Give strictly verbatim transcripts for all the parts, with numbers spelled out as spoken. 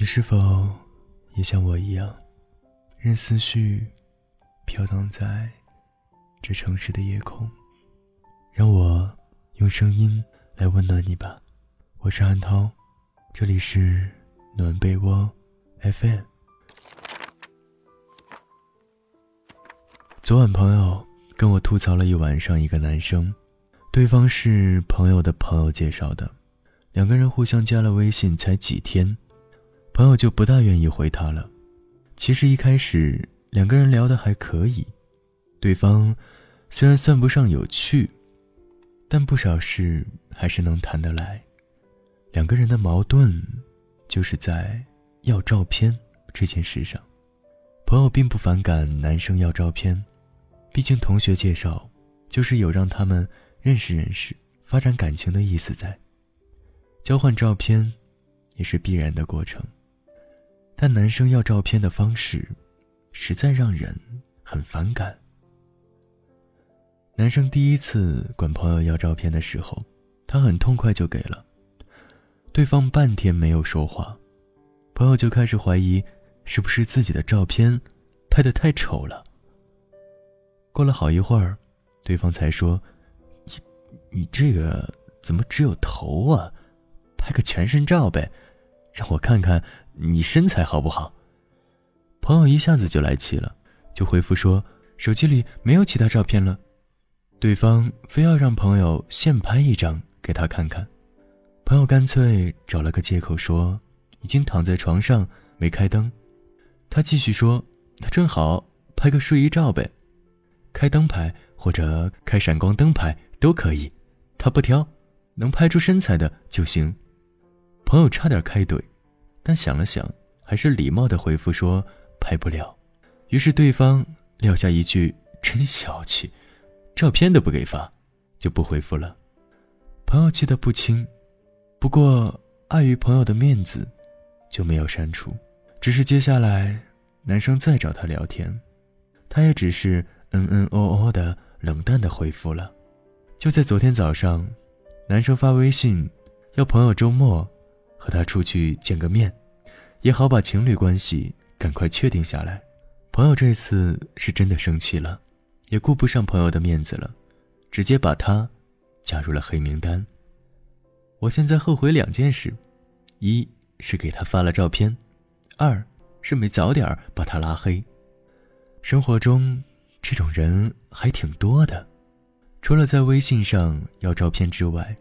你是否也像我一样，任思绪飘荡在这城市的夜空？让我用声音来温暖你吧。我是汉涛，这里是暖被窝 F M。 昨晚朋友跟我吐槽了一晚上一个男生，对方是朋友的朋友介绍的，两个人互相加了微信才几天，朋友就不大愿意回他了。其实一开始两个人聊得还可以，对方虽然算不上有趣，但不少事还是能谈得来。两个人的矛盾就是在要照片这件事上。朋友并不反感男生要照片，毕竟同学介绍就是有让他们认识认识发展感情的意思在，交换照片也是必然的过程。但男生要照片的方式实在让人很反感。男生第一次管朋友要照片的时候，他很痛快就给了，对方半天没有说话，朋友就开始怀疑是不是自己的照片拍得太丑了。过了好一会儿，对方才说，你你这个怎么只有头啊，拍个全身照呗，让我看看你身材好不好。朋友一下子就来气了，就回复说手机里没有其他照片了。对方非要让朋友现拍一张给他看看，朋友干脆找了个借口说已经躺在床上没开灯。他继续说，那正好拍个睡衣照呗，开灯拍或者开闪光灯拍都可以，他不挑，能拍出身材的就行。朋友差点开怼，但想了想还是礼貌地回复说拍不了。于是对方撂下一句真小气，照片都不给发，就不回复了。朋友气得不轻，不过碍于朋友的面子就没有删除。只是接下来男生再找他聊天，他也只是嗯嗯哦哦的冷淡地回复了。就在昨天早上，男生发微信要朋友周末和他出去见个面，也好把情侣关系赶快确定下来。朋友这次是真的生气了，也顾不上朋友的面子了，直接把他加入了黑名单。我现在后悔两件事，一是给他发了照片，二是没早点把他拉黑。生活中这种人还挺多的，除了在微信上要照片之外，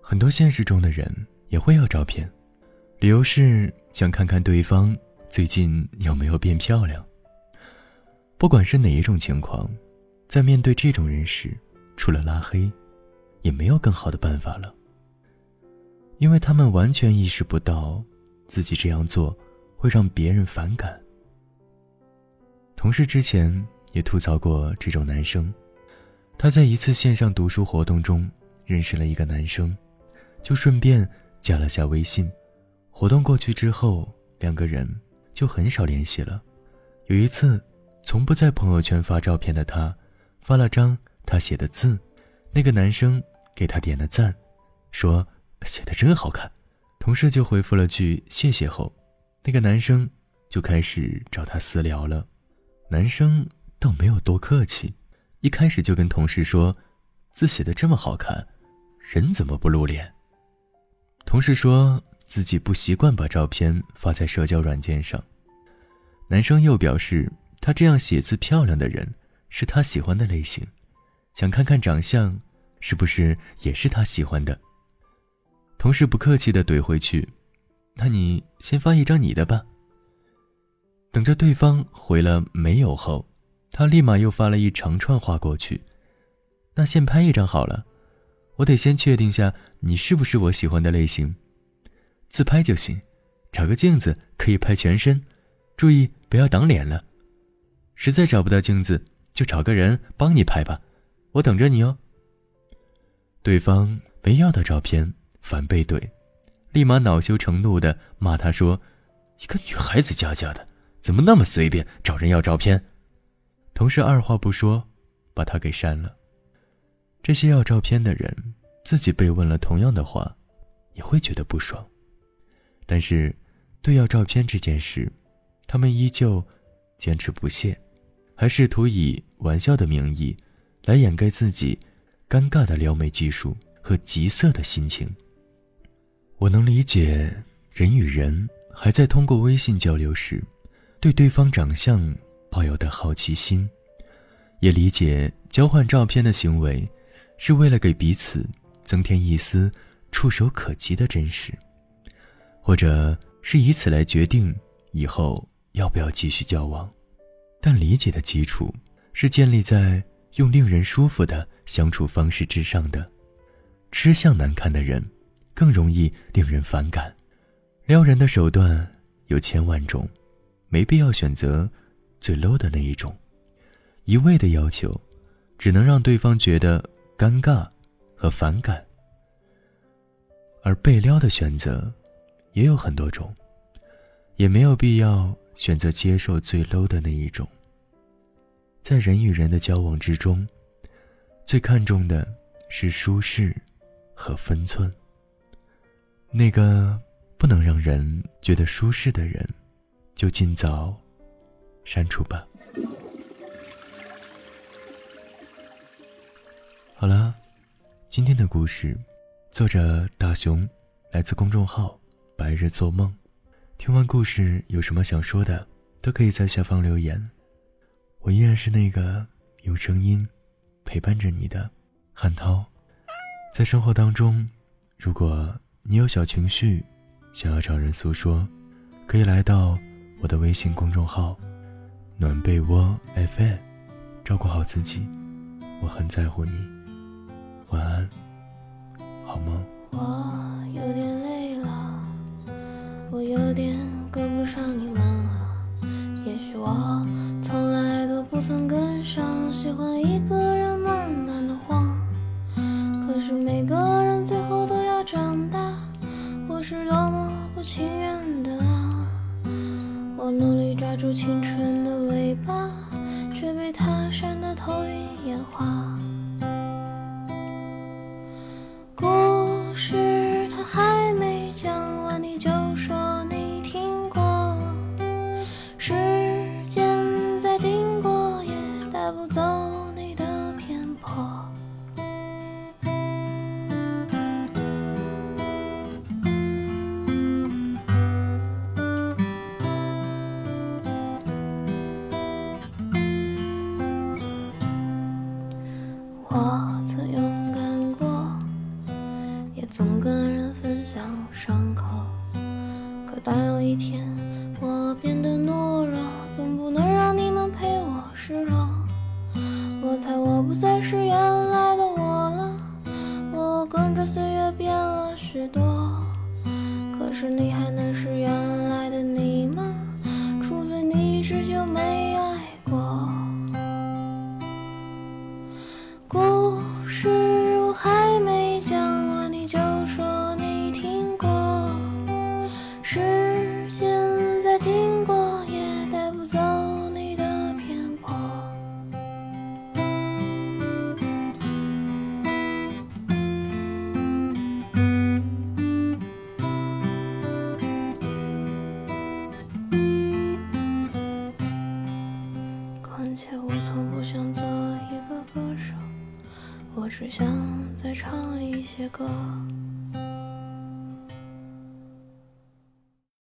很多现实中的人也会要照片，理由是想看看对方最近有没有变漂亮。不管是哪一种情况，在面对这种人时，除了拉黑也没有更好的办法了，因为他们完全意识不到自己这样做会让别人反感。同事之前也吐槽过这种男生，他在一次线上读书活动中认识了一个男生，就顺便加了下微信。活动过去之后，两个人就很少联系了。有一次从不在朋友圈发照片的他，发了张他写的字，那个男生给他点了赞，说写得真好看。同事就回复了句谢谢后，那个男生就开始找他私聊了。男生倒没有多客气，一开始就跟同事说，字写得这么好看，人怎么不露脸？同事说自己不习惯把照片发在社交软件上。男生又表示他这样写字漂亮的人是他喜欢的类型，想看看长相是不是也是他喜欢的。同事不客气地怼回去，那你先发一张你的吧。等着对方回了没有后，他立马又发了一长串话过去，那先拍一张好了，我得先确定下你是不是我喜欢的类型。自拍就行，找个镜子可以拍全身，注意不要挡脸了。实在找不到镜子就找个人帮你拍吧，我等着你哦。对方没要的照片反被怼，立马恼羞成怒地骂他说，一个女孩子家家的，怎么那么随便找人要照片？同事二话不说把他给删了。这些要照片的人自己被问了同样的话也会觉得不爽，但是对要照片这件事，他们依旧坚持不懈，还试图以玩笑的名义来掩盖自己尴尬的撩妹技术和急色的心情。我能理解，人与人还在通过微信交流时对对方长相抱有的好奇心，也理解交换照片的行为是为了给彼此增添一丝触手可及的真实，或者是以此来决定以后要不要继续交往。但理解的基础是建立在用令人舒服的相处方式之上的。吃相难看的人更容易令人反感，撩人的手段有千万种，没必要选择最 low 的那一种。一味的要求只能让对方觉得尴尬和反感。而被撩的选择也有很多种，也没有必要选择接受最 low 的那一种。在人与人的交往之中，最看重的是舒适和分寸。那个不能让人觉得舒适的人，就尽早删除吧。好了，今天的故事作者大熊，来自公众号白日做梦。听完故事有什么想说的，都可以在下方留言。我依然是那个有声音陪伴着你的汉涛。在生活当中，如果你有小情绪想要找人诉说，可以来到我的微信公众号暖被窝 F M。 照顾好自己，我很在乎你。晚安，好梦。我有点累了，我有点跟不上你们了。也许我从来都不曾跟上，喜欢一个人慢慢的晃。可是每个人最后都要长大，我是多么不情愿的啊！我努力抓住青春的尾巴，却被它扇得头晕眼花。故事它还没讲完，你就说你听过。时间在经过，也带不走你的偏颇。我曾勇敢过，也总跟人分享伤口。可当有一天我变得懦弱，总不能让你们陪我失落。我猜我不再是原来的我了，我跟着岁月变了许多。可是你还能是原来的你吗？除非你一直就没爱过。故事我还没讲完，你就说你听过。时间在经过，也带不走你的偏颇。况且我从不想做一个歌手，我只想再唱一些歌。